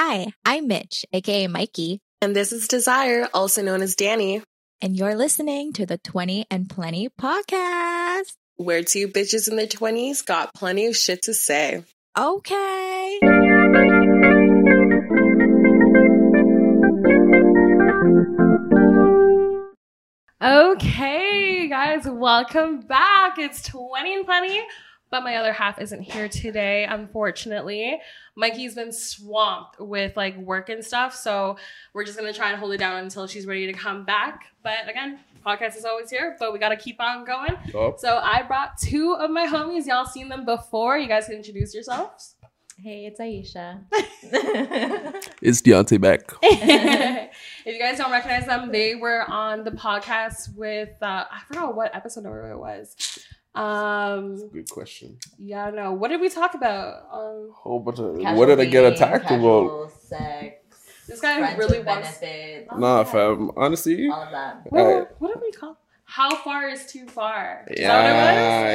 Hi, I'm Mitch, aka Mikey. And this is Desire, also known as Danny. And you're listening to the 20 and Plenty podcast, where two bitches in their 20s got plenty of shit to say. Okay. Okay, guys, welcome back. It's 20 and Plenty. But my other half isn't here today, unfortunately. Mikey's been swamped with like work and stuff, so we're just gonna try and hold it down until she's ready to come back. But again, podcast is always here, but we gotta keep on going. Oh. So I brought two of my homies. Y'all seen them before. You guys can introduce yourselves. Hey, it's Aisha. It's Deontay back. If you guys don't recognize them, they were on the podcast with I forgot what episode number it was. That's a good question. Yeah, I know. What did we talk about? Oh, but what did I get attacked about? Sex, this guy really wants benefits. Nah, fam. Honestly, all of that. What did we call? How far is too far? Yeah.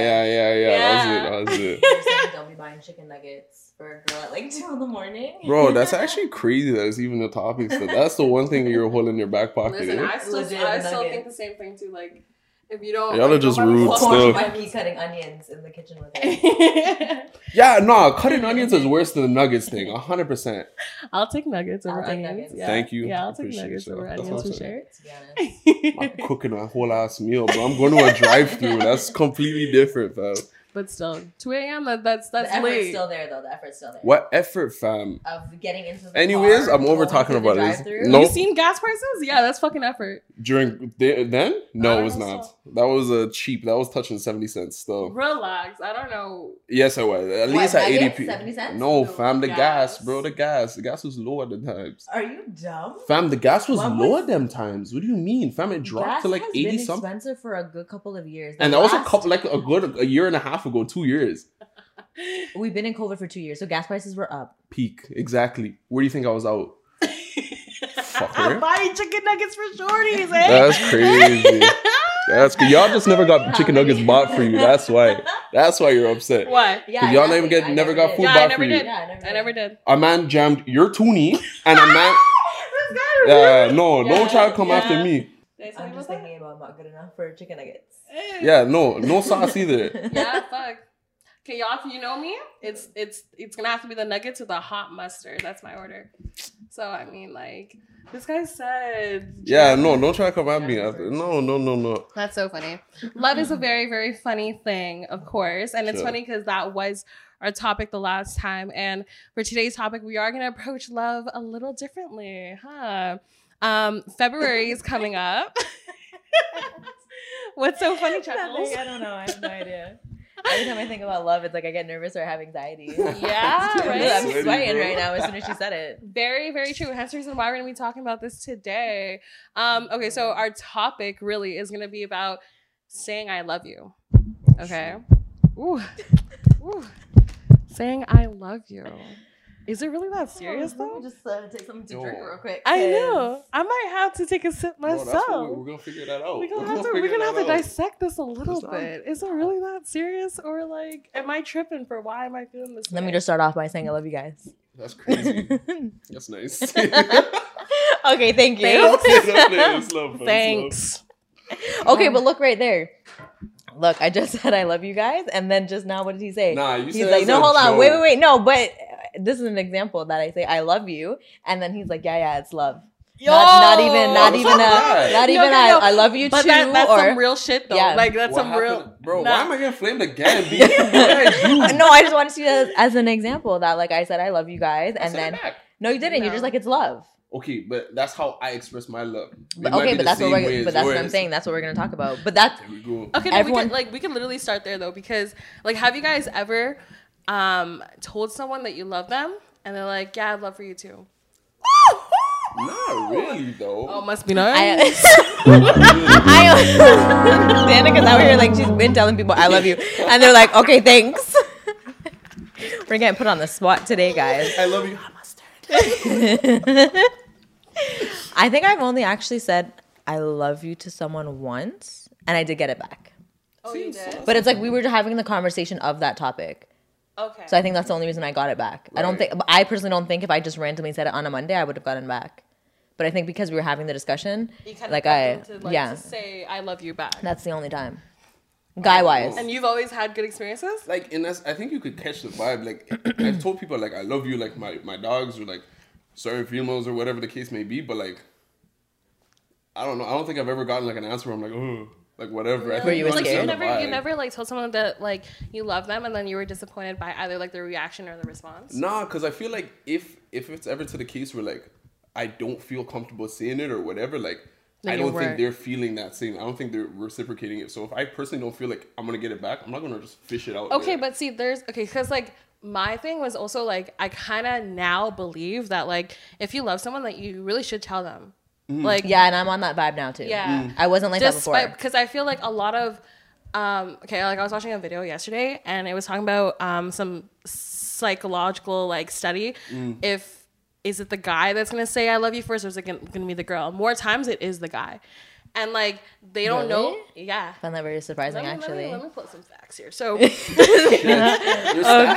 That was it. Don't be buying chicken nuggets for a girl at like 2 a.m. Bro, that's actually crazy. That's even the topic. So that's the one thing you're holding in your back pocket. Listen, I still think the same thing too. Like. If you don't, y'all are just rude stuff. Might be cutting onions in the kitchen with it. Yeah, no, cutting onions is worse than the nuggets thing. 100%. I'll take nuggets over onions. Yeah. Thank you. Yeah, I'll take nuggets over onions for sure. I'm cooking a whole ass meal, but I'm going to a drive-through. That's completely different, fam. But still, 2 a.m. That's the effort's still there, though. The effort's still there. What effort, fam? Of getting into the anyways, car, I'm over talking about this. Nope. You seen gas prices? Yeah, that's fucking effort. During then? No, it was not. So. That was cheap. That was touching 70 cents still. Relax. I don't know. Yes, I was. At least at 80p. 70 cents? No, fam. The gas, bro. The gas was low at the times. Are you dumb? Fam, the gas was low at them times. What do you mean, fam? It dropped to like 80-something. Gas has been expensive for a good couple of years. And that was a year and a half ago, 2 years. We've been in COVID for 2 years, so gas prices were up. Peak, exactly. Where do you think I was out? Fucker. Buying chicken nuggets for shorties, eh? That's crazy. That's good. Y'all just never got chicken nuggets bought for you. That's why you're upset. What? Yeah. Y'all never got food bought for you. I never did. A man jammed your toonie, and a man. Don't try to come after me. I'm just thinking about I'm not good enough for chicken nuggets. Yeah, no sauce either. Yeah, fuck. Okay, y'all, if you know me, it's gonna have to be the nuggets with the hot mustard. That's my order. So I mean, like this guy said. Yeah, don't try to come at me. No. That's so funny. Love is a very, very funny thing, of course, and it's funny because that was our topic the last time, and for today's topic, we are gonna approach love a little differently, huh? February is coming up. What's so funny, Chuckles? I don't know. I have no idea. Every time I think about love, it's like I get nervous or I have anxiety. Yeah, right? I'm sweating right now as soon as she said it. Very, very true. Hence the reason why we're going to be talking about this today. Okay, so our topic really is going to be about saying I love you. Okay? Ooh. Saying I love you. Is it really that serious though? Just take something to drink real quick. I know. I might have to take a sip myself. No, we're gonna figure that out. We're gonna have to dissect this a little bit. Is it really that serious, or like, am I tripping for why am I feeling this? Let me just start off by saying I love you guys. That's crazy. That's nice. Okay, thank you. Thanks. Okay, but look right there. Look, I just said I love you guys, and then just now, what did he say? Nah, he's like, no, hold on, wait, no, but. This is an example that I say I love you, and then he's like, "Yeah, it's love." Yo, not even I love you but too. That's or, some real shit though. Yeah. Like that's what some happened, real. Bro, why am I getting flamed again? No, I just want to see that as an example that like I said I love you guys, and then no, you didn't. No. You're just like it's love. Okay, but that's how I express my love. But that's what I'm saying. That's what we're gonna talk about. But that's there we go. Okay. No, we can literally start there though, because like, have you guys ever? Told someone that you love them, and they're like, "Yeah, I'd love for you too." Not really, though. Oh, must be nice. Danica's out here like she's been telling people, "I love you," and they're like, "Okay, thanks." We're getting put on the spot today, guys. I love you. I think I've only actually said "I love you" to someone once, and I did get it back. Oh, you did? But it's like we were having the conversation of that topic. Okay. So I think that's the only reason I got it back. Right. I personally don't think if I just randomly said it on a Monday, I would have gotten back. But I think because we were having the discussion, you kind of to say I love you back. That's the only time. Guy-wise. And you've always had good experiences? Like, in us, I think you could catch the vibe. Like, I've told people, like, I love you, like, my dogs or, like, certain females or whatever the case may be. But, like, I don't know. I don't think I've ever gotten, like, an answer where I'm like, oh, like, whatever. No. I think you never, like, told someone that, like, you love them and then you were disappointed by either, like, their reaction or the response? Nah, because I feel like if it's ever to the case where, like, I don't feel comfortable saying it or whatever, like, I don't think they're feeling that same. I don't think they're reciprocating it. So if I personally don't feel like I'm going to get it back, I'm not going to just fish it out. Okay, but see, because like my thing was also like, I kind of now believe that like, if you love someone, like you really should tell them. Mm. Like, yeah, and I'm on that vibe now too. Yeah. Mm. I wasn't like that before. Because I feel like a lot of, like I was watching a video yesterday and it was talking about some psychological like study. Mm. Is it the guy that's going to say I love you first or is it going to be the girl? More times it is the guy. And, like, they don't know. Yeah. I found that very surprising, actually. Let me pull some facts here. So.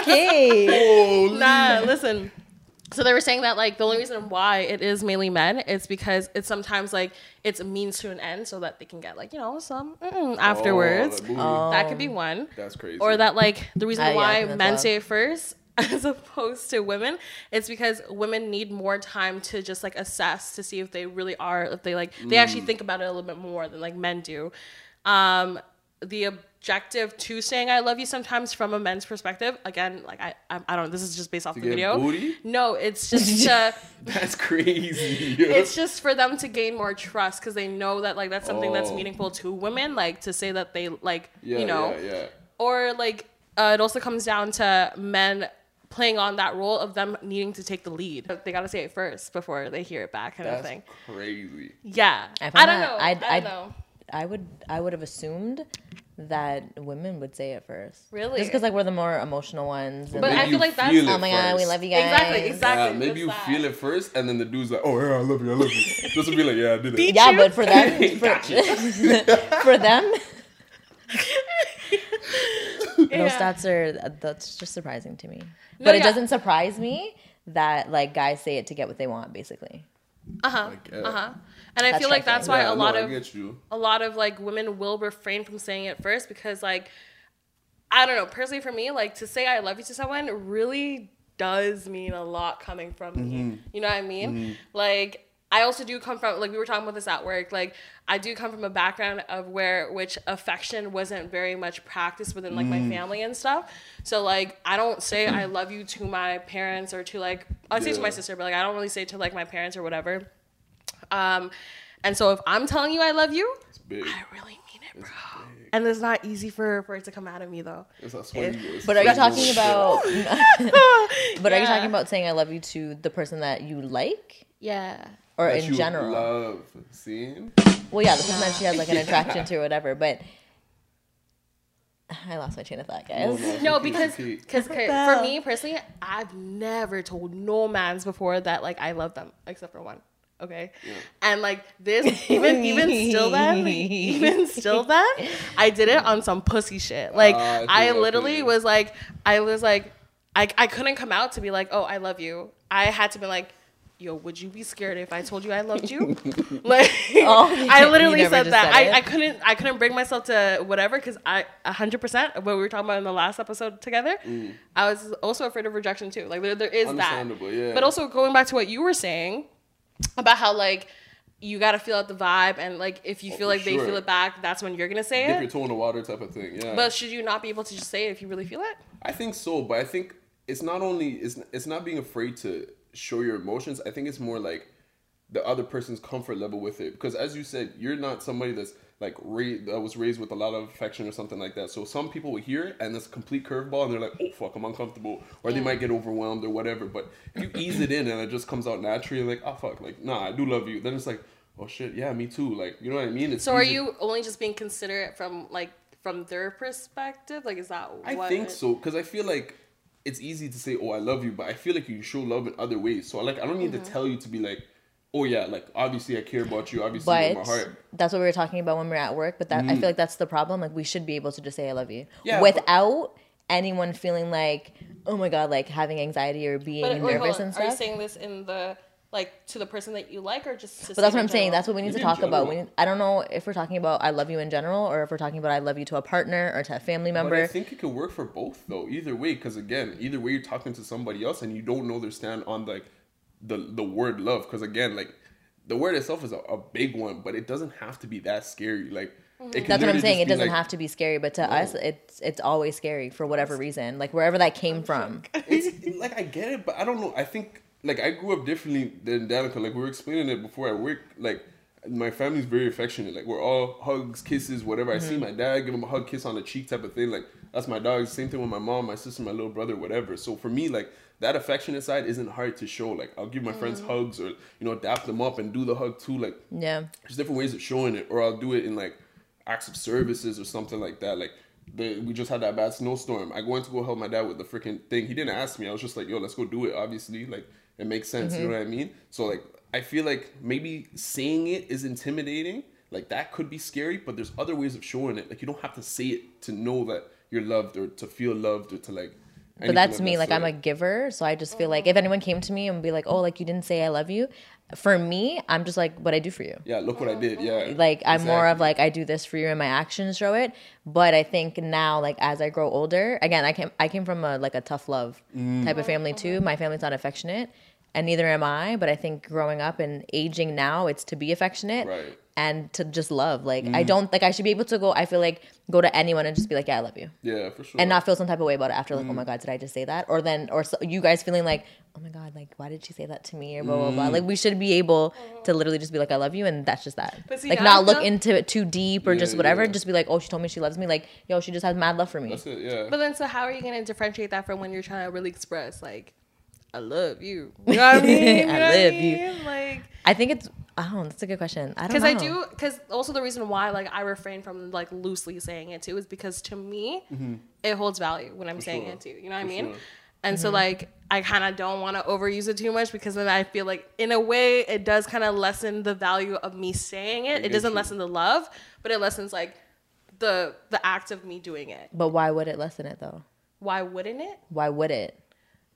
Okay. Nah, listen. So they were saying that, like, the only reason why it is mainly men is because it's sometimes, like, it's a means to an end so that they can get, like, you know, some afterwards. That could be one. That's crazy. Or that, like, the reason why men say it first as opposed to women, it's because women need more time to just like assess to see if they really are, if they like, they actually think about it a little bit more than like men do. The objective to saying I love you sometimes from a men's perspective, again, like I don't know, this is just based off the video. Booty? No, it's just that's crazy. Yeah. It's just for them to gain more trust because they know that like that's something that's meaningful to women, like to say that they like you know, or like it also comes down to men playing on that role of them needing to take the lead. They got to say it first before they hear it back kind of thing. That's crazy. Yeah. I don't know. I would have assumed that women would say it first. Really? Just because like we're the more emotional ones. But I feel like that's... Oh my God, we love you guys. Exactly. Yeah, maybe you feel it first and then the dude's like, oh yeah, I love you. Just to be like, yeah, I did it. Yeah, but for them... for them... Those stats that's just surprising to me. But it doesn't surprise me that like guys say it to get what they want, basically. And I feel like that's why a lot of like women will refrain from saying it first because like I don't know, personally for me, like to say I love you to someone really does mean a lot coming from me. You know what I mean? Mm-hmm. Like I also do come from, like, we were talking about this at work, like, I do come from a background of which affection wasn't very much practiced within, like, my family and stuff. So, like, I don't say I love you to my parents or to, like, I say to my sister, but, like, I don't really say to, like, my parents or whatever. And so if I'm telling you I love you, I really mean it, bro. And it's not easy for it to come out of me, though. Are you talking about saying I love you to the person that you like? Yeah. Or that in you general. Love seeing? Well, yeah, sometimes she has like an attraction to or whatever, but I lost my train of thought, guys. No, because for me personally, I've never told no man's before that like I love them, except for one. Okay. Yeah. And like this, even still then, I did it on some pussy shit. Like I couldn't come out to be like, oh, I love you. I had to be like, yo, would you be scared if I told you I loved you? Like, I literally said that. I couldn't bring myself to whatever because 100% what we were talking about in the last episode together, I was also afraid of rejection too. Like, there is that. Yeah. But also going back to what you were saying about how, like, you got to feel out the vibe and, like, if you feel like they feel it back, that's when you're going to say it. Dip your toe in the water type of thing, yeah. But should you not be able to just say it if you really feel it? I think so, but I think it's not only... It's not being afraid to... show your emotions. I think it's more like the other person's comfort level with it, because as you said, you're not somebody that's like that was raised with a lot of affection or something like that. So some people will hear it and this complete curveball and they're like, oh fuck, I'm uncomfortable, or they might get overwhelmed or whatever. But if you ease it in and it just comes out naturally, like, oh fuck, like, nah, I do love you, then it's like, oh shit, yeah, me too, like, you know what I mean? It's so easy. Are you only just being considerate from their perspective? Like, is that what I think so? Because I feel like it's easy to say, oh, I love you, but I feel like you show love in other ways. So, like, I don't need to tell you to be like, oh, yeah, like, obviously I care about you, obviously but in my heart. That's what we were talking about when we were at work, but I feel like that's the problem. Like, we should be able to just say I love you without anyone feeling like, oh my God, like having anxiety or being nervous and stuff. Are you saying this in the, like, to the person that you like, or just to But that's what I'm saying. That's what we need to talk about. I don't know if we're talking about I love you in general, or if we're talking about I love you to a partner or to a family member. But I think it could work for both, though, either way. Because, again, either way, you're talking to somebody else and you don't know their stand on, like, the word love. Because, again, like, the word itself is a big one, but it doesn't have to be that scary. Like, that's what I'm saying. It doesn't have to be scary, but to us, it's always scary for whatever reason. Like, wherever that came from. It's, like, I get it, but I don't know. I think... Like, I grew up differently than Danica. Like, we were explaining it before at work. Like, my family's very affectionate. Like, we're all hugs, kisses, whatever. Mm-hmm. I see my dad, give him a hug, kiss on the cheek type of thing. Like, that's my dog. Same thing with my mom, my sister, my little brother, whatever. So, for me, like, that affectionate side isn't hard to show. Like, I'll give my friends hugs, or, you know, dap them up and do the hug too. Like, yeah, there's different ways of showing it. Or I'll do it in, like, acts of services or something like that. Like, we just had that bad snowstorm. I went to go help my dad with the freaking thing. He didn't ask me. I was just like, yo, let's go do it, obviously. Like, it makes sense, you know what I mean? So, like, I feel like maybe saying it is intimidating. Like, that could be scary, but there's other ways of showing it. Like, you don't have to say it to know that you're loved or to feel loved or to, like... But that's me. Like, I'm a giver, so I just feel like if anyone came to me and be like, oh, like, you didn't say I love you... For me, I'm just like, what I do for you. Yeah, look what I did. Yeah. Like, I'm more of like, I do this for you and my actions show it. But I think now, like, as I grow older, again, I came from a, like, a tough love type of family too. My family's not affectionate, and neither am I. But I think growing up and aging now, it's to be affectionate and to just love. Like, I don't, like, I should be able to go, I feel like, go to anyone and just be like, yeah, I love you. Yeah, for sure. And not feel some type of way about it after, like, oh my God, did I just say that? Or then, or so you guys feeling like, oh my God, like, why did she say that to me, or blah, blah, blah. Like, we should be able to literally just be like, I love you, and that's just that. See, like, not look into it too deep, or just whatever. Just be like, oh, she told me she loves me. Like, yo, she just has mad love for me. That's it, yeah. But then, so how are you going to differentiate that from when you're trying to really express, like, I love you? You know what I mean? You know I love you. Like, I think it's, I don't know, that's a good question. I don't know. Because also the reason why, like, I refrain from, like, loosely saying it too is because, to me, it holds value when I'm saying it too. You know what I mean? Sure. And so, like, I kind of don't want to overuse it too much, because then I feel like, in a way, it does kind of lessen the value of me saying it. It doesn't lessen the love, but it lessens, like, the act of me doing it. But why would it lessen it, though? Why wouldn't it? Why would it?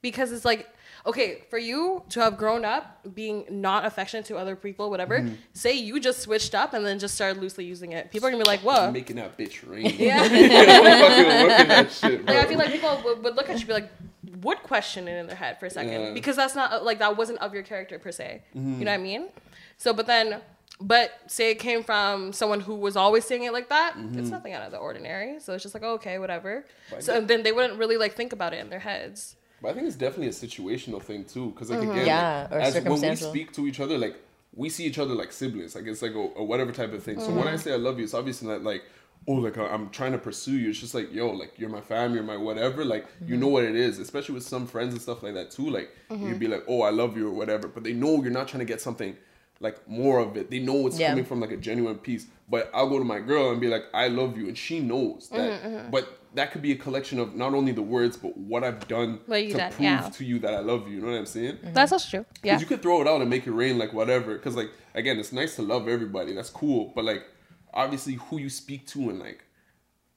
Because it's like, okay, for you to have grown up being not affectionate to other people, whatever, say you just switched up and then just started loosely using it. People are going to be like, whoa. Making that bitch rain. Yeah. That shit, like, I feel like people would look at you and be like, would question it in their head for a second. Yeah. Because that's not, like, that wasn't of your character per se. You know what I mean? So, but say it came from someone who was always saying it like that, it's nothing out of the ordinary. So it's just like, okay, whatever. But so then they wouldn't really, like, think about it in their heads. But I think it's definitely a situational thing too, because, like, again, like, as when we speak to each other, like, we see each other like siblings. Like, it's like a whatever type of thing. So when I say I love you, it's obviously not like, oh, like, I'm trying to pursue you. It's just like, yo, like, you're my family, you're my whatever. Like, you know what it is, especially with some friends and stuff like that too. Like, you'd be like, oh, I love you or whatever, but they know you're not trying to get something like more of it. They know it's coming from, like, a genuine piece. But I'll go to my girl and be like, I love you, and she knows that. But that could be a collection of not only the words, but what I've done to prove to you that I love you. You know what I'm saying? That's also true. Yeah. Because you could throw it out and make it rain, like, whatever. Because, like, again, it's nice to love everybody. That's cool. But, like, obviously who you speak to and, like,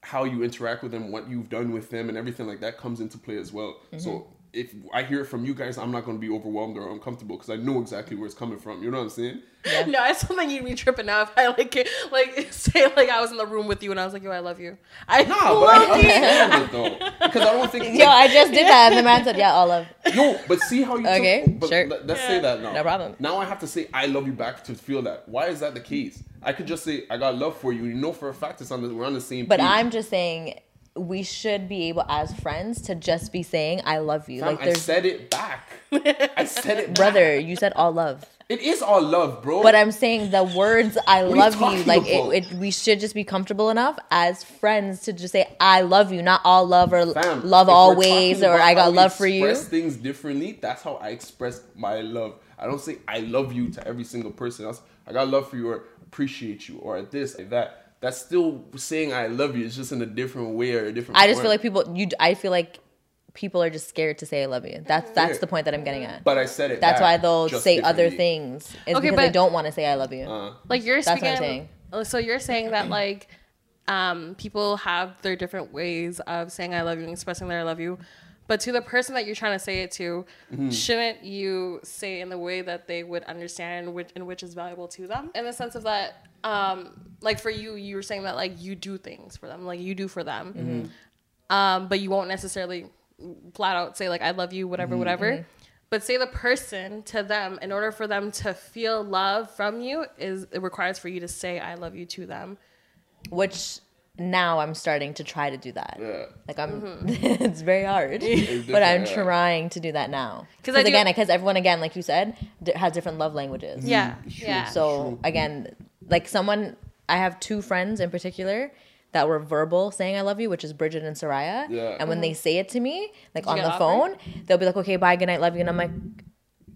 how you interact with them, what you've done with them, and everything like that comes into play as well. So if I hear it from you guys, I'm not going to be overwhelmed or uncomfortable, because I know exactly where it's coming from. You know what I'm saying? Yeah. No, it's something you'd be tripping out if I, like, say, like, I was in the room with you and I was like, yo, I love you. I love you. Because I don't think... Yo, I just did that and the man said, yeah, Olive. No, but see how you... Okay, sure. Let's say that now. No problem. Now I have to say I love you back to feel that. Why is that the case? I could just say I got love for you. You know for a fact it's we're on the same page. But I'm just saying... We should be able, as friends, to just be saying, I love you. Like, I said it back. I said it back. Brother, you said all love. It is all love, bro. But I'm saying the words, I love you. Like, we should just be comfortable enough as friends to just say, I love you. Not all love or love always, or I got love for you. Express things differently. That's how I express my love. I don't say I love you to every single person else. I got love for you, or appreciate you, or this or that. That's still saying I love you. It's just in a different way or a different form. I just feel like I feel like people are just scared to say I love you. That's the point that I'm getting at. But I said it. That's why they'll say other things. It's because they don't want to say I love you. Like you're speaking. That's what I'm saying. So you're saying that like People have their different ways of saying I love you and expressing that I love you. But to the person that you're trying to say it to, mm-hmm. shouldn't you say it in the way that they would understand, which is valuable to them? In the sense of that, like for you, you were saying that like you do things for them, like you do for them. Mm-hmm. But you won't necessarily flat out say like, I love you, whatever, mm-hmm. whatever. But say the person to them, in order for them to feel love from you, it requires for you to say I love you to them. Which... now I'm starting to try to do that. Yeah. Like I'm, mm-hmm. it's very hard, it's but I'm trying to do that now. Because everyone, again, like you said, has different love languages. Yeah, yeah. So again, like I have two friends in particular that were verbal saying I love you, which is Bridget and Soraya. Yeah. And when they say it to me, like on the phone, they'll be like, okay, bye, good night, love you, and I'm like,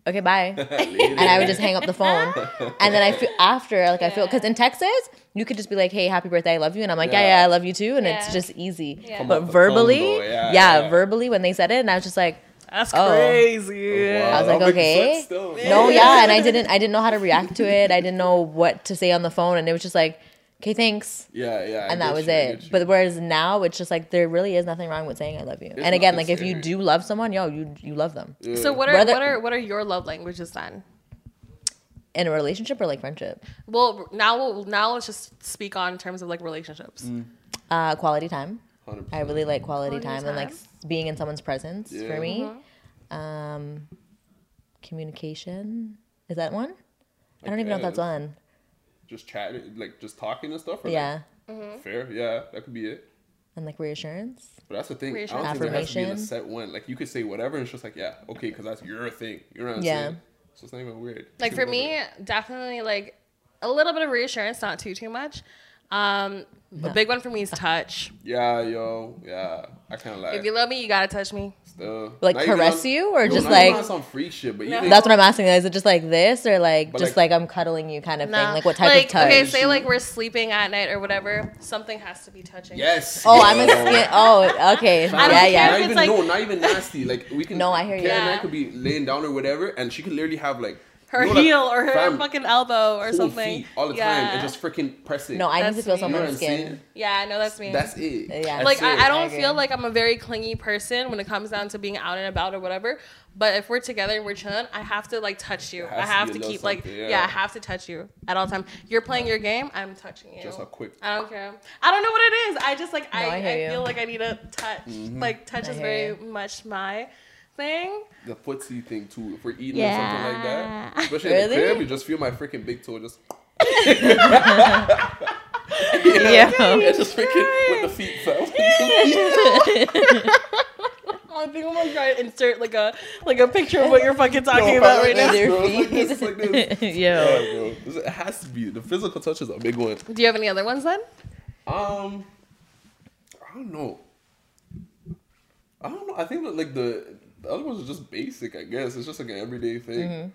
okay, bye. And I would just hang up the phone. And then I feel after, like I feel, because in Texas, you could just be like, hey, happy birthday, I love you. And I'm like, yeah, I love you too. And it's just easy. Yeah. But verbally, verbally when they said it, and I was just like, that's crazy. Wow. I was like, okay. No, yeah. And I didn't know how to react to it. I didn't know what to say on the phone. And it was just like, okay, thanks. Yeah. And that was it. But whereas now, it's just like there really is nothing wrong with saying I love you. It's and again, like if you do love someone, you love them. Yeah. So what are your love languages then? In a relationship or like friendship? Well, now let's just speak on terms of like relationships. Quality time. 100%. I really like quality time and like being in someone's presence for me. Mm-hmm. Communication. Is that one? I don't even know if that's one. Just chatting, like just talking and stuff. Like, mm-hmm. Fair. Yeah, that could be it. And like reassurance. But that's the thing. I don't think there has to be a set one. Like you could say whatever, and it's just like okay, because that's your thing. You know what I'm saying? So it's not even weird. Like for me, definitely like a little bit of reassurance, not too much. A big one for me is touch. Yeah, I can't lie. If you love me, you gotta touch me. Still, like not caress on, you, or yo, just like some freak shit. But that's what I'm asking. Is it just like this, or like but just like I'm cuddling you kind of thing? Like what type of touch? Okay, say like we're sleeping at night or whatever. Something has to be touching. Yes. Oh, I'm a skin. Oh, okay. I don't care. Not even not even nasty. Like we can. No, I hear you. And I could be laying down or whatever, and she could literally have like. Her heel or her fucking elbow or something. Feet all the time and just freaking press it. No, I need to feel someone's skin. Yeah, I know that's me. That's it. Yeah. Like, I don't feel like I'm a very clingy person when it comes down to being out and about or whatever. But if we're together and we're chilling, I have to, like, touch you. I have to keep, like, I have to touch you at all times. You're playing your game, I'm touching you. Just a quick. I don't care. I don't know what it is. I just, like, I feel like I need a touch. Mm-hmm. Like, touch is very much my... thing. The footsie thing too. If we're eating or something like that, especially in the crib, you just feel my freaking big toe just. Just freaking with the feet. So. I think I'm gonna try to insert like a picture of what you're fucking talking about right now. Like this. Yo, it has to be the physical touch is a big one. Do you have any other ones then? I don't know. I think that like the other ones are just basic, I guess. It's just like an everyday thing. Mm-hmm.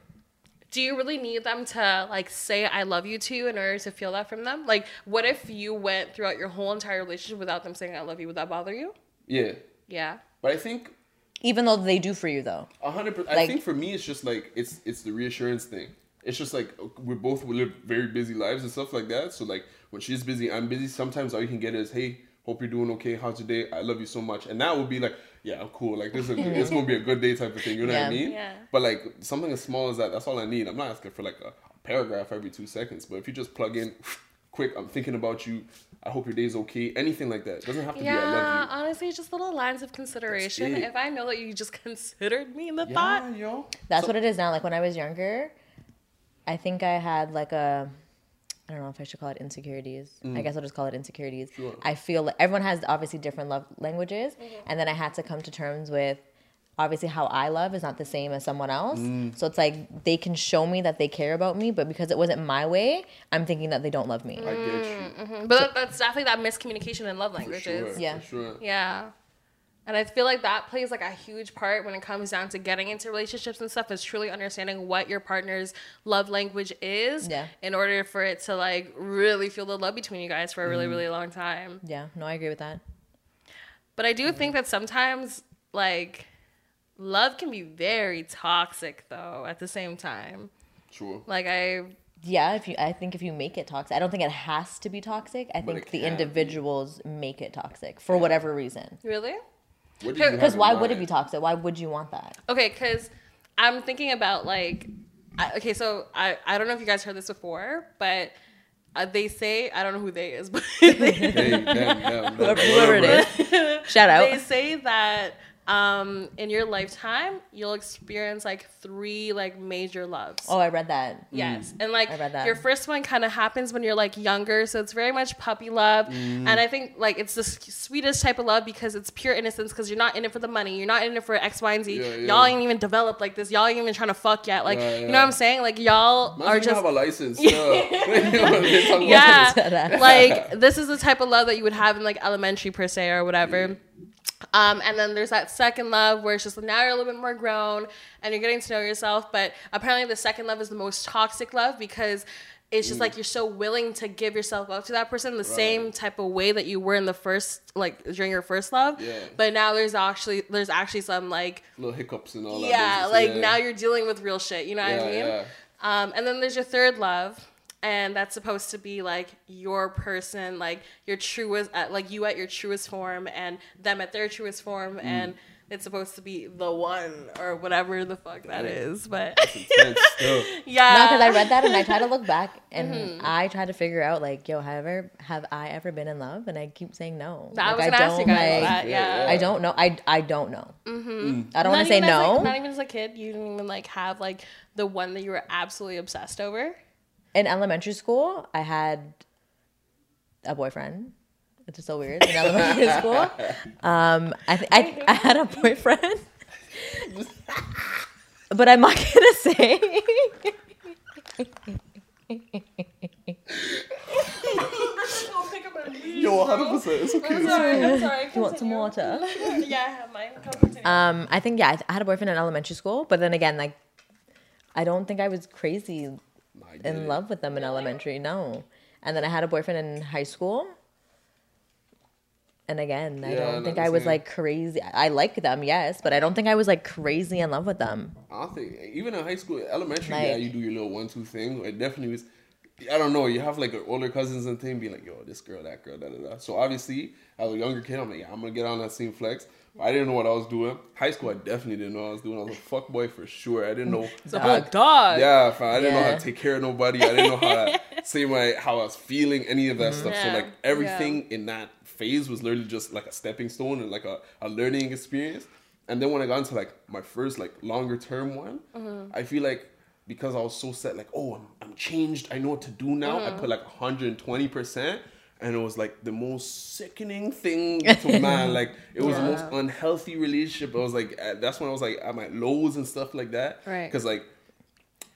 Do you really need them to like say I love you to you in order to feel that from them? Like what if you went throughout your whole entire relationship without them saying I love you? Would that bother you? Yeah. Yeah. But I think even though they do for you though. 100%. I think for me it's just like it's the reassurance thing. It's just like we live very busy lives and stuff like that. So like when she's busy, I'm busy, sometimes all you can get is, hey, hope you're doing okay, how's your day? I love you so much. And that would be like, yeah, I'm cool. Like, this is going to be a good day type of thing. You know what I mean? Yeah. But, like, something as small as that, that's all I need. I'm not asking for, like, a paragraph every 2 seconds. But if you just plug in, quick, I'm thinking about you. I hope your day's okay. Anything like that. It doesn't have to be I love you. Yeah, honestly, just little lines of consideration. If I know that you just considered me in the thought. Yo. That's what it is now. Like, when I was younger, I think I had, like, a... I don't know if I should call it insecurities. I guess I'll just call it insecurities. Sure. I feel like everyone has obviously different love languages. Mm-hmm. And then I had to come to terms with obviously how I love is not the same as someone else. So it's like they can show me that they care about me, but because it wasn't my way, I'm thinking that they don't love me. I get you. Mm-hmm. But that's definitely that miscommunication in love languages. For sure, yeah. For sure. Yeah. And I feel like that plays, like, a huge part when it comes down to getting into relationships and stuff is truly understanding what your partner's love language is in order for it to, like, really feel the love between you guys for a really, really long time. Yeah. No, I agree with that. But I do think that sometimes, like, love can be very toxic, though, at the same time. Sure. Like, I Yeah, I think if you make it toxic, I don't think it has to be toxic. I think the individuals make it toxic for whatever reason. Really? Because why would it be toxic? Why would you want that? Okay, because I'm thinking about like, I don't know if you guys heard this before, but they say, I don't know who they is, but whoever it is, shout out. They say that in your lifetime, you'll experience like 3 like major loves. Oh, I read that. Yes. And like your first one kind of happens when you're like younger. So it's very much puppy love. Mm. And I think like it's the sweetest type of love because it's pure innocence because you're not in it for the money. You're not in it for X, Y, and Z. Yeah, yeah. Y'all ain't even developed like this. Y'all ain't even trying to fuck yet. Like, you know what I'm saying? Like y'all are just have a license. Yeah. Like this is the type of love that you would have in like elementary per se or whatever. Yeah. And then there's that second love where it's just now you're a little bit more grown and you're getting to know yourself. But apparently the second love is the most toxic love because it's just like you're so willing to give yourself up to that person the same type of way that you were in the first, like during your first love. Yeah. But now there's actually some like little hiccups and all that. Yeah, like now you're dealing with real shit. You know what I mean? Yeah. And then there's your third love. And that's supposed to be like your person, like your truest, like you at your truest form and them at their truest form. And it's supposed to be the one or whatever the fuck that is. But yeah, no, because I read that and I try to look back and I try to figure out like, yo, have I ever been in love? And I keep saying no. That like, was I was going to ask you guys that. Yeah. I don't know. I don't know. I don't want to say no. Like, not even as a kid, you didn't even like have like the one that you were absolutely obsessed over. In elementary school, I had a boyfriend. It's just so weird. In elementary school, I had a boyfriend, but I'm not gonna say. Yo, 100%. It's okay. I'm sorry. You want some water? Yeah, I have mine. Continue. I think I had a boyfriend in elementary school, but then again, like, I don't think I was crazy. In love with them in elementary, no. And then I had a boyfriend in high school. And again, I don't think I was like crazy. I like them, yes, but I don't think I was like crazy in love with them. I think even in high school, elementary, like, yeah, you do your little 1-2 thing. It definitely was. I don't know. You have like older cousins and thing, be like, yo, this girl, that girl, da da da. So obviously, as a younger kid, I'm like, yeah, I'm gonna get on that same flex. I didn't know what I was doing. High school, I definitely didn't know what I was doing. I was a fuck boy for sure. I didn't know. It's a dog. Yeah, I didn't know how to take care of nobody. I didn't know how to say how I was feeling, any of that stuff. Yeah. So like everything in that phase was literally just like a stepping stone and like a learning experience. And then when I got into like my first like longer term one, I feel like because I was so set, like, oh, I'm changed. I know what to do now. I put like 120%. And it was like the most sickening thing to man. Like it was the most unhealthy relationship. I was like, that's when I was like at my lows and stuff like that. Right. Because like,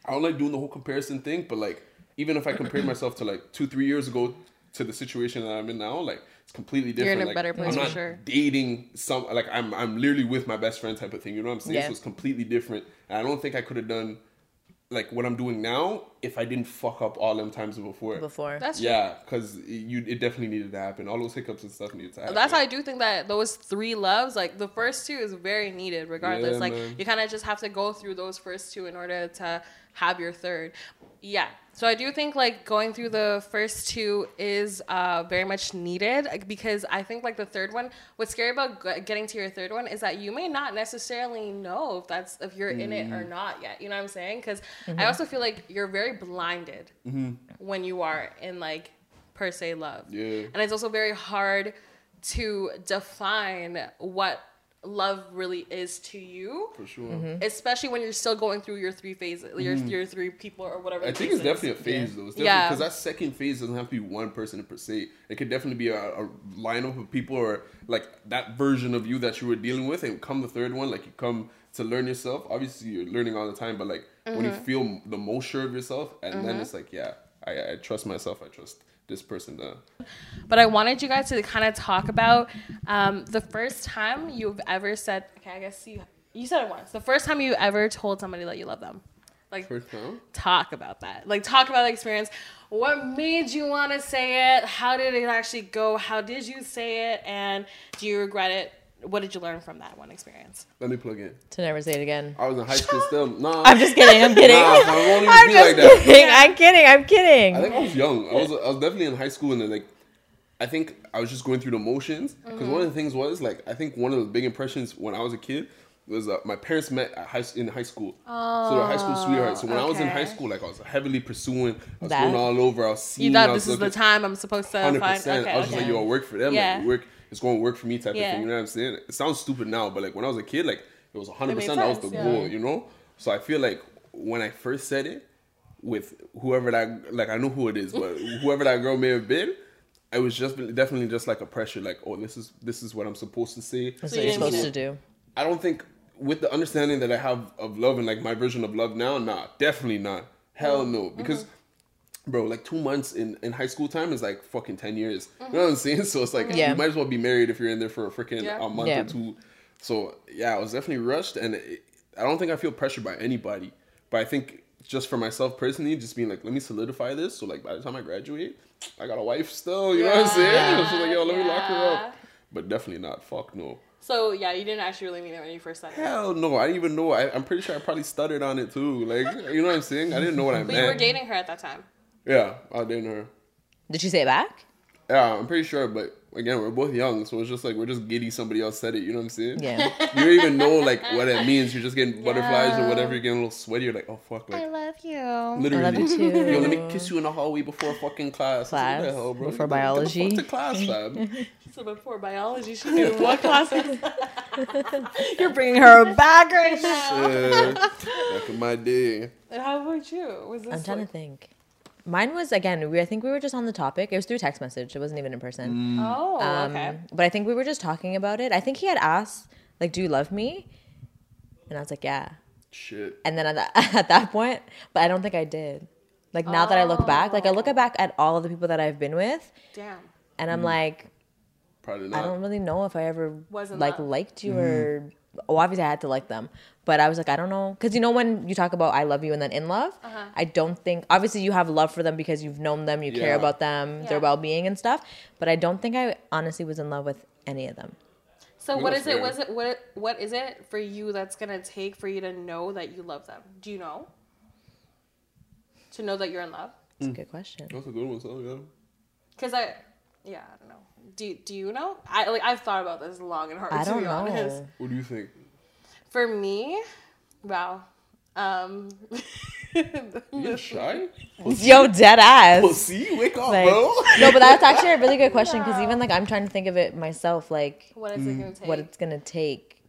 I don't like doing the whole comparison thing. But like, even if I compare myself to like 2-3 years ago to the situation that I'm in now, like it's completely different. You're in a better place for sure. I'm not dating some, like I'm literally with my best friend type of thing. You know what I'm saying? Yeah. So it's completely different. And I don't think I could have done like what I'm doing now, if I didn't fuck up all them times before. That's true. Yeah, because it definitely needed to happen. All those hiccups and stuff needed to happen. That's why I do think that those 3 loves, like the first 2 is very needed regardless. Yeah, like you kind of just have to go through those first 2 in order to have your third. Yeah. So I do think like going through the first 2 is very much needed because I think like the third one, what's scary about getting to your third one is that you may not necessarily know if you're in it or not yet. You know what I'm saying? Because I also feel like you're very blinded when you are in like per se love. Yeah. And it's also very hard to define what love really is to you, for sure. Especially when you're still going through your 3 phases, your 3 people or whatever. I think it's definitely a phase though. It's definitely because that second phase doesn't have to be one person per se. It could definitely be a lineup of people or like that version of you that you were dealing with. And come the third one, like you come to learn yourself. Obviously, you're learning all the time, but like when you feel the most sure of yourself, and then it's like, yeah, I trust myself. I trust this person though. But I wanted you guys to kind of talk about the first time you've ever said, okay, I guess you said it once. The first time you ever told somebody that you love them. Like, first time? Talk about that. Like, talk about the experience. What made you want to say it? How did it actually go? How did you say it? And do you regret it? What did you learn from that one experience? Let me plug in. To never say it again. I was in high school still. No. I'm just kidding. I'm kidding. I'm kidding. I think I was young. I was definitely in high school, and then, like, I think I was just going through the motions. Because one of the things was, like, I think one of the big impressions when I was a kid was my parents met at high school. Oh, so they're high school sweethearts. So when I was in high school, like, I was heavily pursuing. I was going all over. I was seeing. You thought this is the time I'm supposed to 100%. Find. Okay, I was just like, yo, I work for them. Yeah. Like, it's going to work for me type of thing. You know what I'm saying? It sounds stupid now, but like when I was a kid, like it was 100%. That was the goal, you know? So I feel like when I first said it with whoever that, like I know who it is, but whoever that girl may have been, it was just definitely just like a pressure. Like, oh, this is what I'm supposed to say. That's what you're supposed to do. I don't think with the understanding that I have of love and like my version of love now, nah, definitely not. Hell no. Because bro, like 2 months in high school time is like fucking 10 years. You know what I'm saying? So it's like, you might as well be married if you're in there for a freaking a month or two. So yeah, I was definitely rushed, and I don't think I feel pressured by anybody. But I think just for myself personally, just being like, let me solidify this. So like by the time I graduate, I got a wife still, you know what I'm saying? Yeah. So like, yo, let me lock her up. But definitely not. Fuck no. So, yeah, you didn't actually really mean it when you first said it. Hell no. I didn't even know. I'm pretty sure I probably stuttered on it too. Like, you know what I'm saying? I didn't know what I meant. But you were dating her at that time. Yeah, I was dating her. Did she say it back? Yeah, I'm pretty sure. But, again, we're both young. So, it's just like, we're just giddy somebody else said it. You know what I'm saying? Yeah. You don't even know, like, what it means. You're just getting butterflies or whatever. You're getting a little sweaty. You're like, oh, fuck. Like, I love you. Literally. I love you too. Yo, let me kiss you in the hallway before fucking class. Class. What the hell, bro? Before biology. What the fuck to class, fam? So before biology, she knew what classes. You're bringing her back right now. Back in my day. And how about you? Was this? I'm trying to think. Mine was, again, I think we were just on the topic. It was through text message. It wasn't even in person. Oh, okay. But I think we were just talking about it. I think he had asked, like, do you love me? And I was like, yeah. Shit. And then at that point, but I don't think I did. Like, now that I look back, like, I look back at all of the people that I've been with. Damn. And I'm like, probably not. I don't really know if I ever, liked you or... Oh, obviously I had to like them, but I was like, I don't know, because you know when you talk about I love you and then in love, I don't think, obviously you have love for them because you've known them, you care about them, their well-being and stuff, but I don't think I honestly was in love with any of them. So what is it for you that's gonna take for you to know that you love them? Do you know? To know that you're in love? That's a good question. That's a good one, so yeah. Because I don't know. Do you know? I've thought about this long and hard, I don't know. Honest. What do you think? For me, wow. You're shy? Pussy? Yo, dead ass. Pussy, wake up, like, bro. No, but that's actually a really good question, because even like I'm trying to think of it myself, like what it's gonna take.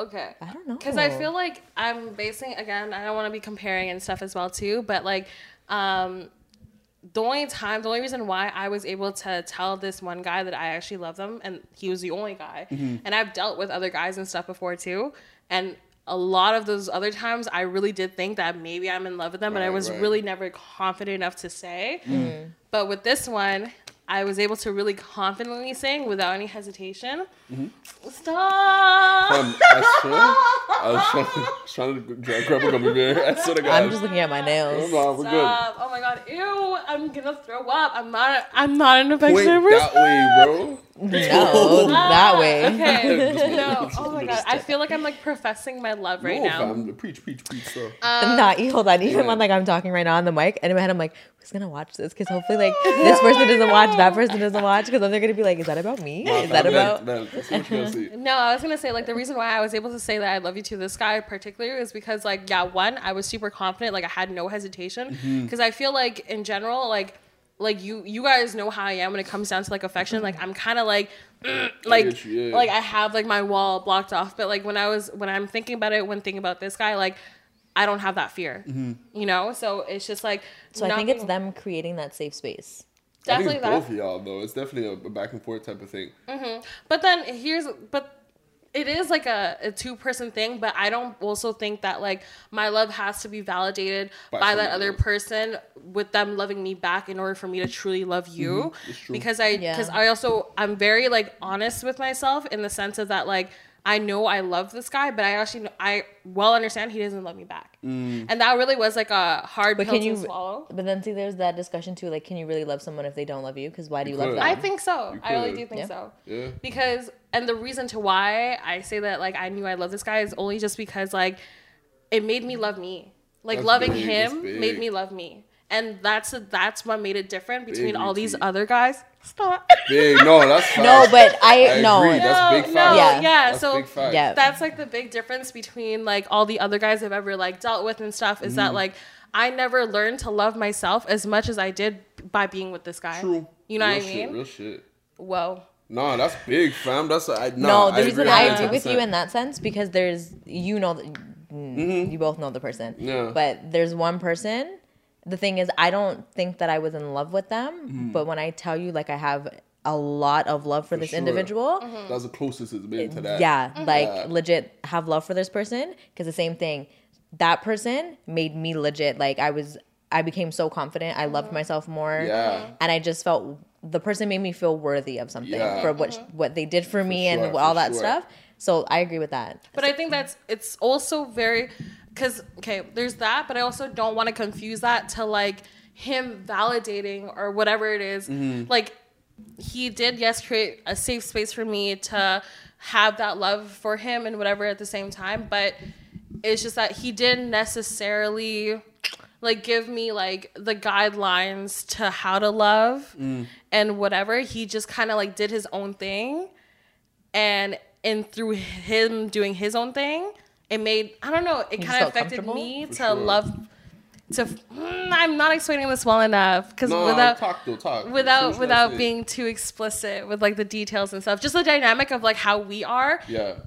Okay. I don't know. Because I feel like I'm basing, again, I don't want to be comparing and stuff as well too, but like the only reason why I was able to tell this one guy that I actually love them, and he was the only guy, and I've dealt with other guys and stuff before too, and a lot of those other times I really did think that maybe I'm in love with them, but I was really never confident enough to say. But with this one, I was able to really confidently sing without any hesitation. Stop! I was trying to grab a gummy bear. I swear to God. I'm just looking at my nails. Stop. We're good. Oh my God. Ew. I'm going to throw up. I'm not an affectionate person. Wait, that way, bro. No, that way. Okay. No. Oh my God. I feel like I'm like professing my love right now. Fam. Preach, so. Hold on. Even when like I'm talking right now on the mic, and in my head I'm like, who's going to watch this? Because hopefully like this person doesn't watch, that person doesn't watch, because then they're going to be like, is that about me? Is that about... No, I was going to say, like, the reason why I was able to say that I love you to this guy particularly is because, like, one, I was super confident. Like, I had no hesitation. Because I feel like, in general, like you guys know how I am when it comes down to, like, affection. Like, I'm kind of, like I have, like, my wall blocked off. But, like, when I'm thinking about it, when thinking about this guy, like, I don't have that fear. You know? So, it's just, like... So, I think it's them creating that safe space. Definitely. I think both of y'all, though. It's definitely a back and forth type of thing. But then it is like a two-person thing, but I don't also think that like my love has to be validated by that other person with them loving me back in order for me to truly love you. Because I also, I'm very like honest with myself in the sense of that like I know I love this guy, but I actually know, I well understand he doesn't love me back. Mm. And that really was like a hard pill to swallow. But then see, there's that discussion too. Like, can you really love someone if they don't love you? Because why do you love them? I think so. I really do think so. Yeah. Because, and the reason to why I say that, like, I knew I loved this guy is only just because, like, it made me love me. Like, that's loving big, him made me love me. And that's what made it different between all these other guys. Stop. Big, no, that's fine. No, but I no. Agree. That's big facts. Yeah, yeah. That's so big facts. Yeah. That's like the big difference between like all the other guys I've ever like dealt with and stuff is that like I never learned to love myself as much as I did by being with this guy. True. You know what I mean? Real shit. Whoa. No, that's big, fam. That's the reason I agree with you in that sense because there's you both know the person. Yeah. But there's one person. The thing is, I don't think that I was in love with them, but when I tell you, like, I have a lot of love for this individual. Mm-hmm. That's the closest it's been to that. Yeah, legit have love for this person because the same thing. That person made me legit, like, I became so confident. I loved myself more. Yeah. And I just felt the person made me feel worthy of something for what they did for me and all that stuff. So I agree with that. But I think it's also very... Because, okay, there's that, but I also don't want to confuse that to, like, him validating or whatever it is. Mm-hmm. Like, he did, yes, create a safe space for me to have that love for him and whatever at the same time. But it's just that he didn't necessarily, like, give me, like, the guidelines to how to love and whatever. He just kind of, like, did his own thing. And through him doing his own thing... It made, I don't know, it kind of affected me to love, to, I'm not explaining this well enough, because without being too explicit with like the details and stuff, just the dynamic of like how we are,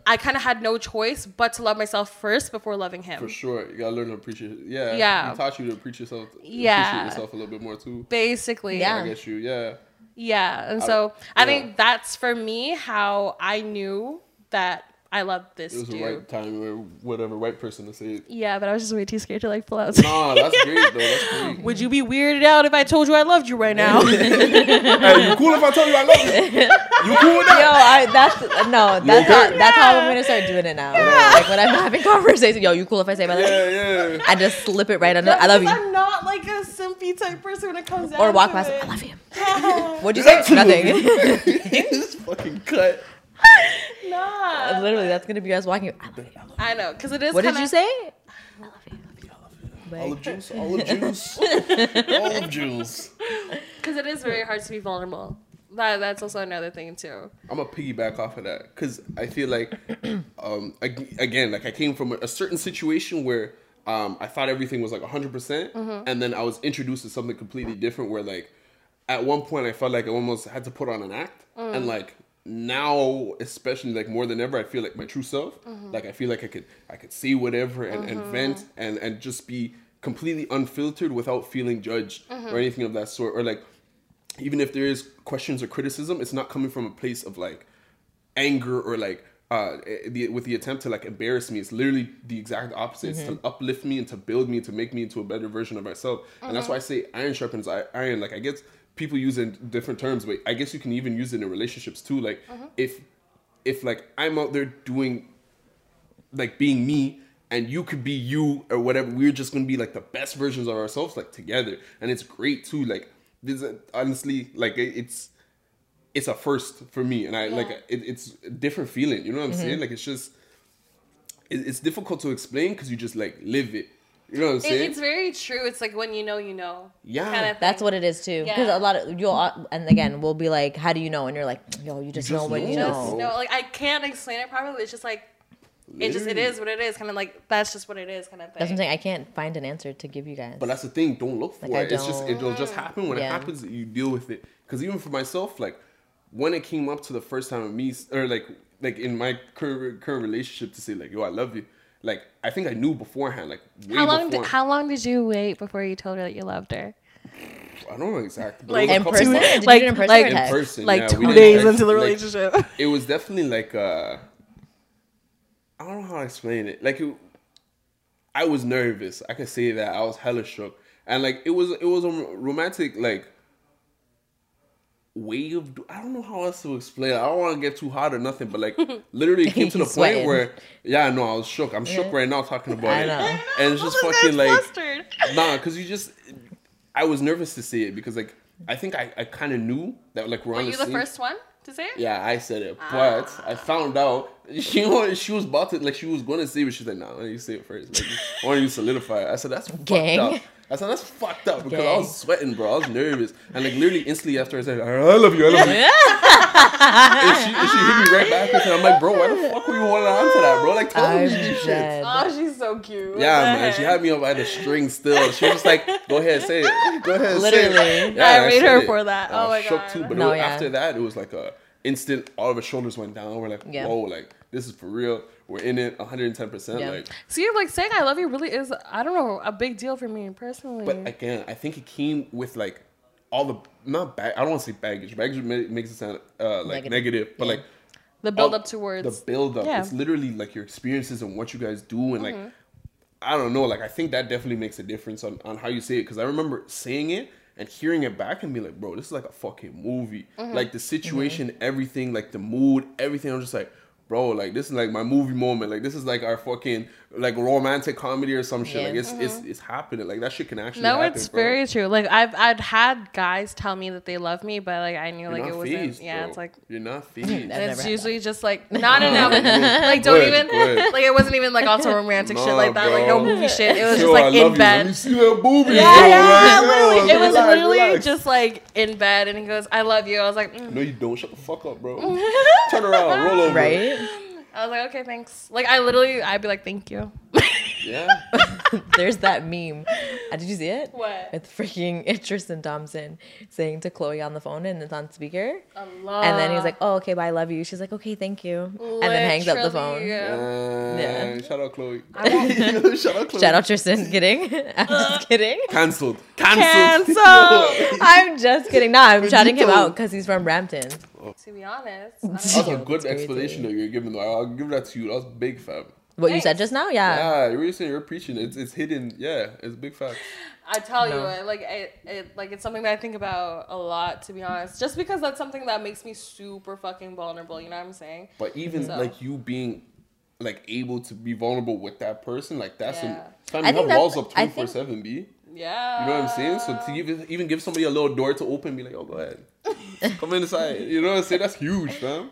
I kind of had no choice but to love myself first before loving him. For sure, you gotta learn to appreciate, he taught you to appreciate yourself a little bit more too. Basically, I guess and so I think that's for me how I knew that I love this dude. It was the right time or whatever, right person to say it. Yeah, but I was just way too scared to like pull out. Nah, that's great though. That's great. Would you be weirded out if I told you I loved you right now? Hey, you cool if I told you I love you? You cool with that? Yo, that's how I'm gonna start doing it now. Yeah. Like when I'm having conversations, yo, you cool if I say my love? Yeah, yeah. I just slip it right under. I love you. I'm not like a simpy type person when it comes down to it. Or walk past. I love you. What'd you say? Nothing. It's fucking cut. Nah. Literally, that's gonna be us walking. I know, because it is. What did you say? I love you. Olive juice. Because it is very hard to be vulnerable. That's also another thing too. I'm gonna piggyback off of that because I feel like, again, like I came from a certain situation where I thought everything was like 100%, and then I was introduced to something completely different. Where like, at one point, I felt like I almost had to put on an act, and like. Now, especially like more than ever, I feel like my true self. Like I feel like I could say whatever and vent and just be completely unfiltered without feeling judged or anything of that sort. Or like even if there is questions or criticism, it's not coming from a place of like anger or like with the attempt to like embarrass me. It's literally the exact opposite. It's to uplift me and to build me and to make me into a better version of myself. And that's why I say iron sharpens iron. Like I guess. People use it in different terms, but I guess you can even use it in relationships too. Like if like I'm out there doing like being me and you could be you or whatever, we're just gonna be like the best versions of ourselves like together. And it's great too. Like this is, honestly, like it's a first for me and I like it's a different feeling, you know what I'm saying? Like it's just it's difficult to explain because you just like live it. You know what I'm saying? It's very true. It's like when you know. Yeah. Kind of that's what it is too. Because a lot of you'll and again we'll be like, how do you know? And you're like, yo, you just know what you know. No, like I can't explain it properly. It's just like it is what it is. Kind of like that's just what it is kind of thing. That's what I'm saying. I can't find an answer to give you guys. But that's the thing, don't look for it. It's just it'll just happen. When it happens, you deal with it. Because even for myself, like when it came up to the first time of me or like in my current relationship to say like, yo, I love you. Like, I think I knew beforehand, like, way before. How long did you wait before you told her that you loved her? I don't know exactly. Like, in person? Did you do it in person? Like, yeah, 2 days into the relationship. Like, it was definitely, like, I don't know how to explain it. Like, I was nervous. I could say that. I was hella shook. And, like, it was a romantic, like, way of I don't know how else to explain it. I don't want to get too hot or nothing, but like literally it came to the point where I was shook. I'm shook right now talking about it. I know. And it's just fucking like flustered. Nah, because I was nervous to say it because like I think I kind of knew that like we're on the scene. Were you the first one to say it? Yeah, I said it, but I found out she was about to like she was going to say it, but she's like, nah, why don't you say it first? Like, why don't you solidify it? I said that's fucked up. I said, that's fucked up because I was sweating, bro. I was nervous. And like literally instantly after I said, I love you. and she hit me right back and I'm like, bro, why the fuck were you wanting to answer that, bro? Like, tell me these shit. Oh, she's so cute. Yeah, man. She had me up by the string still. She was just like, go ahead, say it. Go ahead, say it. Yeah, I rate her for that. Oh, my God. Shook too, but after that, it was like a instant, all of her shoulders went down. We're like, whoa, like, this is for real. We're in it 110%. Yeah. Like, see, like saying I love you really is, I don't know, a big deal for me personally. But again, I think it came with like all the, I don't want to say baggage. Baggage makes it sound like negative. But like the build up towards. The build up. Yeah. It's literally like your experiences and what you guys do. And like, I don't know. Like, I think that definitely makes a difference on how you say it. Because I remember saying it and hearing it back and be like, bro, this is like a fucking movie. Like the situation, everything, like the mood, everything. I'm just like, bro, like this is like my movie moment. Like this is like our fucking like romantic comedy or some shit. Like it's happening. Like that shit can actually happen. No, it's very true. Like I'd had guys tell me that they love me, but like I knew you're like it wasn't. Phased, yeah, bro. It's like you're not phased. And it's usually just like not enough. Like don't even like it wasn't even like also romantic shit like that. Bro. Like no movie shit. It was just like in bed. Let me see that booby. Literally, it was literally just like in bed, and he goes, "I love you." I was like, "No, you don't. Shut the fuck up, bro. Turn around, roll over." Right. I was like, okay, thanks. Like, I'd be like, thank you. Yeah. There's that meme. Did you see it? What? It's freaking Tristan Thompson saying to Chloe on the phone, and it's on speaker. Allah. And then he's like, oh, okay, bye, I love you. She's like, okay, thank you. Literally. And then hangs up the phone. Yeah. Shout out Chloe. Shout out Chloe. Shout out Tristan. Kidding. I'm just kidding. Cancelled. I'm just kidding. No, I'm shouting him out because he's from Brampton. To be honest. That was a good explanation that you're giving though. I'll give that to you. That was big, fam. What you said just now? Yeah, you're saying you're preaching. It's hidden. Yeah, it's big facts. I tell you, like it's something that I think about a lot, to be honest. Just because that's something that makes me super fucking vulnerable, you know what I'm saying? But even like you being like able to be vulnerable with that person, like that's I mean, you have walls up 24/7, B. Yeah. You know what I'm saying? So to even give somebody a little door to open, be like, oh, go ahead. Come inside. You know what I'm saying? That's huge, fam.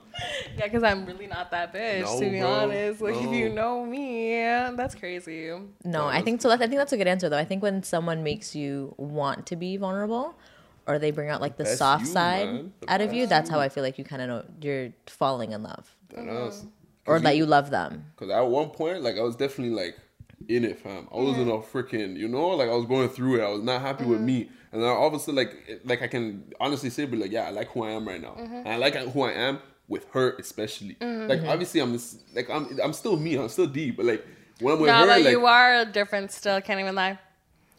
Yeah, because I'm really not that bitch, to be honest. Like, if you know me, that's crazy. No, I think so. I think that's a good answer, though. I think when someone makes you want to be vulnerable or they bring out, like, the soft side out of you, that's how I feel like you kind of know you're falling in love. Or that you love them. Because at one point, like, I was definitely, like, in it, fam. I was in a freaking, you know, like I was going through it. I was not happy with me, and then obviously, like I can honestly say, but like, yeah, I like who I am right now, and I like who I am with her especially. Like, obviously, I'm still me. I'm still D, but like when I'm with her, like you are different. Still, can't even lie.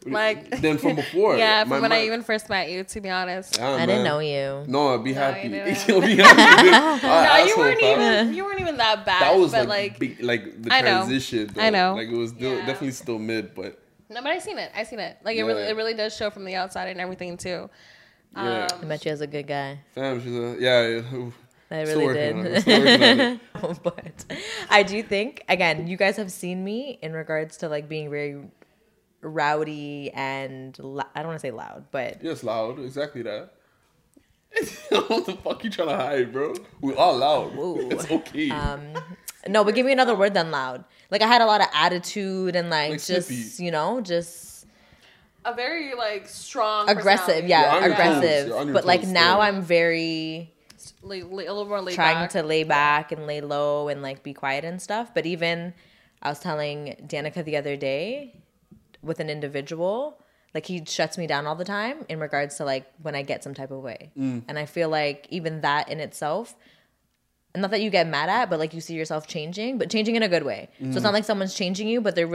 Like than from before. Yeah, from when I even first met you, to be honest. Yeah, I didn't know you. No, be happy. You'll be happy. No, you weren't even that bad. That was but like big, like the transition. I know. Like it was definitely still mid, but no, but I seen it. Like it really does show from the outside and everything too. Yeah. I met you as a good guy. Damn, she's a I really did. But I do think again, you guys have seen me in regards to like being very rowdy and I don't want to say loud, but yes, loud, exactly that. What the fuck you trying to hide, bro? We're all loud. Whoa. It's okay. No, but give me another word than loud. Like I had a lot of attitude and like just snippy. You know, just a very like strong, aggressive, aggressive. But like now I'm very a little more laid back. Trying to lay back and lay low and like be quiet and stuff. But even I was telling Danica the other day. With an individual, like he shuts me down all the time in regards to like when I get some type of way. And I feel like even that in itself, not that you get mad at, but like you see yourself changing, but changing in a good way. So it's not like someone's changing you, but they're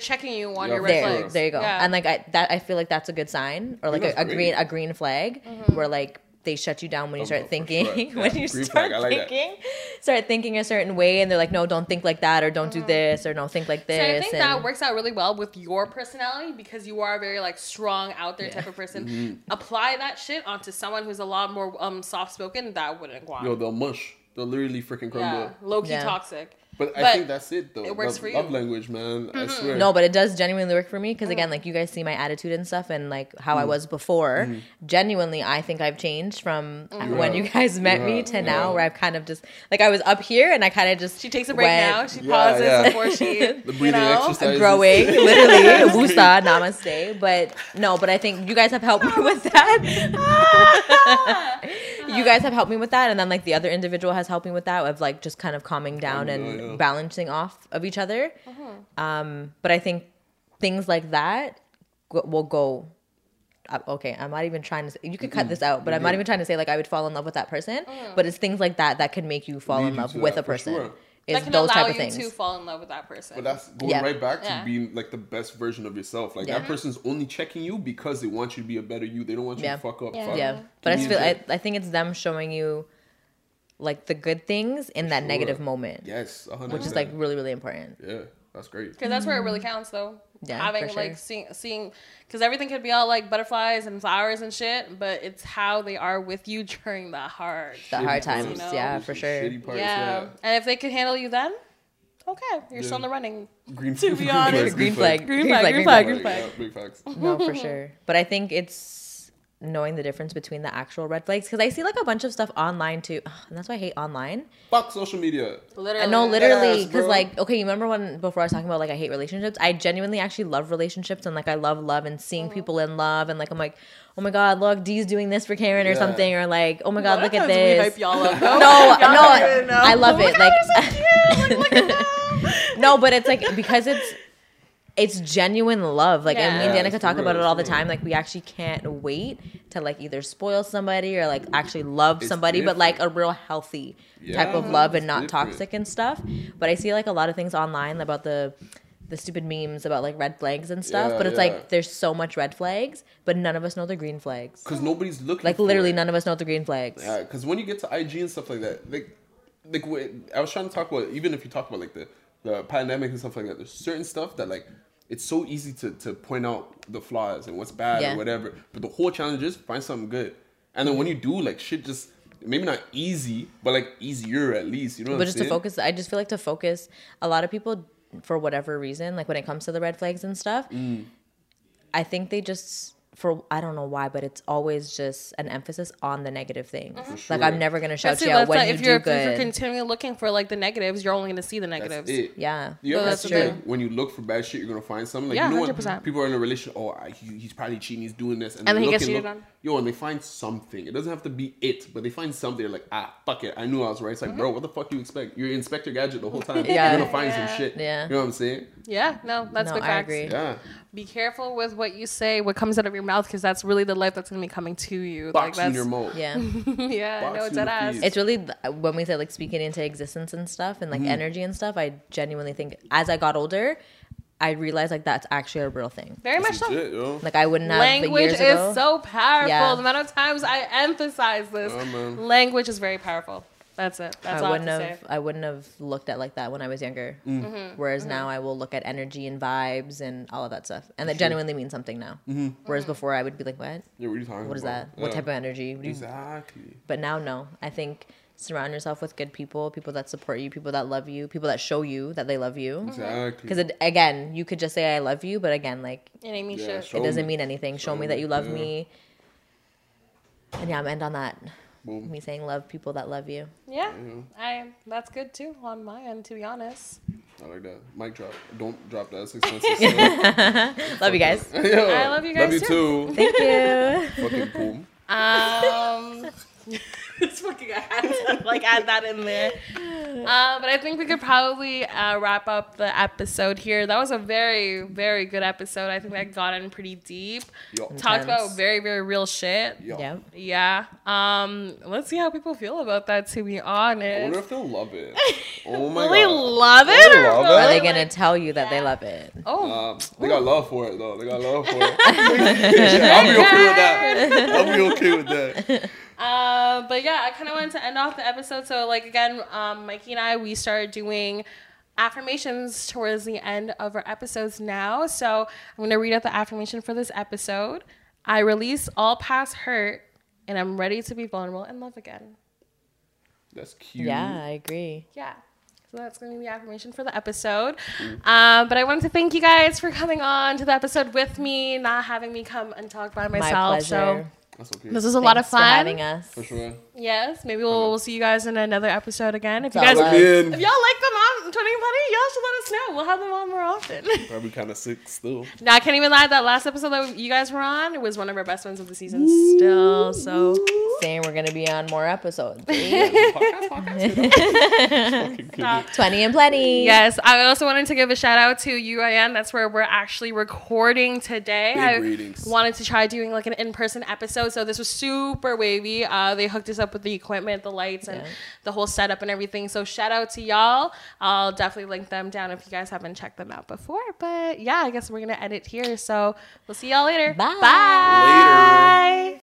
checking you on your red flags. There you go. Yeah. And like I feel like that's a good sign or like a green flag where like they shut you down when you start thinking. Sure. Yeah. When you green start flag, like thinking, that. Start thinking a certain way, and they're like, no, don't think like that, or don't do this, or don't think like this. So I think that works out really well with your personality, because you are a very like strong, out there type of person. Mm-hmm. Apply that shit onto someone who's a lot more soft spoken. That wouldn't go on. Yo, they'll mush. They'll literally freaking crumble. Yeah, low key toxic. But I think that's it though. It works for you. Love language, man. Mm-hmm. I swear. No, but it does genuinely work for me because again, like you guys see my attitude and stuff, and like how I was before. Mm-hmm. Genuinely, I think I've changed from when you guys met me to now, where I've kind of just like I was up here and I kind of just. She takes a break now. She pauses before she. The breathing exercises. Growing, literally. Wusa, namaste. But no, but I think you guys have helped me with that. You guys have helped me with that, and then like the other individual has helped me with that of like just kind of calming down and. Balancing off of each other, but I think things like that will go. Okay, I'm not even trying to. Say, you could cut this out, but I'm not even trying to say like I would fall in love with that person. But it's things like that that can make you fall in love with a person. Sure. Is that can those allow type of things. You to fall in love with that person. But that's going right back to being like the best version of yourself. Like that person's only checking you because they want you to be a better you. They don't want you to fuck up. But I think it's them showing you. Like the good things in that negative moment. Yes, 100%. Which is like really, really important. Yeah, that's great. Because that's where it really counts though. Yeah, having like seeing, because everything could be all like butterflies and flowers and shit, but it's how they are with you during the hard times. You know? Yeah, for sure. Shitty parts, yeah, and if they could handle you then, okay, you're still in the running. Green flag. To be honest, green flag. Big facts. No, for sure. But I think it's. Knowing the difference between the actual red flags, because I see like a bunch of stuff online too, and that's why I hate online. Fuck social media. Literally, no, literally, because like, okay, you remember when before I was talking about like I hate relationships. I genuinely actually love relationships, and like I love love and seeing people in love, and like I'm like, oh my god, look, D's doing this for Karen or something, or like, oh my god, look at this. We hype y'all up. No, I love it. God, like, so cute. Like, look at them. No, but it's like because it's. It's genuine love. Like, and me and Danica talk about it all the time. Like, we actually can't wait to, like, either spoil somebody or, like, actually love somebody. Different. But, like, a real healthy type of love and not toxic and stuff. But I see, like, a lot of things online about the stupid memes about, like, red flags and stuff. But it's, like, there's so much red flags, but none of us know the green flags. Because nobody's looking like, literally none of us know the green flags. Yeah, because when you get to IG and stuff like that, like I was trying to talk about, even if you talk about, like, the pandemic and stuff like that, there's certain stuff that, like, it's so easy to point out the flaws and what's bad or whatever. But the whole challenge is find something good. And then when you do, like, shit just, maybe not easy, but, like, easier at least. You know what I'm saying? But just to focus, I just feel like to focus, a lot of people, for whatever reason, like, when it comes to the red flags and stuff, I think they just, for, I don't know why, but it's always just an emphasis on the negative things. Sure. Like, I'm never going to shout you out when you do good. If you're continually looking for, like, the negatives, you're only going to see the negatives. That's it. Yeah. You know, that's true. Like, when you look for bad shit, you're going to find something. Like, you know 100%. When people are in a relationship, oh, he's probably cheating, he's doing this. And then he gets cheated on. Yo, and they find something. It doesn't have to be it, but they find something. They're like, ah, fuck it. I knew I was right. It's like, bro, what the fuck you expect? You're Inspector Gadget the whole time. You're going to find some shit. Yeah. You know what I'm saying? Yeah. No, that's big facts. I agree. Yeah. Be careful with what you say, what comes out of your mouth, because that's really the life that's going to be coming to you. Box like, that's, in your mouth. Yeah. Yeah, I know it's that ass. It's really, when we say like speaking into existence and stuff and like energy and stuff, I genuinely think as I got older, I realized like that's actually a real thing. Very much so. Yo. Like I wouldn't have language years ago. Is so powerful. Yeah. The amount of times I emphasize this. Oh, language is very powerful. That's it. That's all I wouldn't have to say. I wouldn't have looked at like that when I was younger. Mm-hmm. Whereas now I will look at energy and vibes and all of that stuff, and that genuinely means something now. Mm-hmm. Whereas before I would be like, "What? Yeah, what are you talking about? What is that? Yeah. What type of energy?" Exactly. But now, no. I think surround yourself with good people, people that support you, people that love you, people that show you that they love you. Exactly. Because again, you could just say "I love you," but again, like it ain't mean shit. It doesn't mean anything. Show me that you love me. And yeah, I'm gonna end on that. Boom. Me saying love people that love you. Yeah, that's good too on my end, to be honest. I like that. Mic drop. Don't drop that. It's expensive. So. Love you guys. Yo, I love you guys. Love you too. Thank you. Fucking boom. It's fucking add that in there. But I think we could probably wrap up the episode here. That was a very, very good episode. I think that got in pretty deep. Yep. Talked about very, very real shit. Yep. Yeah. Let's see how people feel about that, to be honest. I wonder if they'll love it. Oh my god. Love it? Are they gonna tell you that they love it? Oh, they got love for it though. They got love for it. I'll be okay with that. But yeah, I kind of wanted to end off the episode. So like, again, Mikey and I, we started doing affirmations towards the end of our episodes now. So I'm going to read out the affirmation for this episode. I release all past hurt and I'm ready to be vulnerable and love again. That's cute. Yeah, I agree. Yeah. So that's going to be the affirmation for the episode. But I wanted to thank you guys for coming on to the episode with me, not having me come and talk by myself. My pleasure. So that's okay. This was a lot of fun. Thanks for having us. For sure. Yes. Maybe we'll see you guys in another episode again. If y'all like them on 20 and Plenty, y'all should let us know. We'll have them on more often. Probably kind of sick still. No, I can't even lie. That last episode that you guys were on, it was one of our best ones of the season still. So saying we're going to be on more episodes. podcast. 20 and Plenty. Yes. I also wanted to give a shout out to UIN. That's where we're actually recording today. I wanted to try doing like an in-person episode. So this was super wavy. They hooked us up with the equipment, the lights, and the whole setup and everything. So shout out to y'all. I'll definitely link them down if you guys haven't checked them out before. But yeah, I guess we're going to end it here. So we'll see y'all later. Bye. Bye. Later.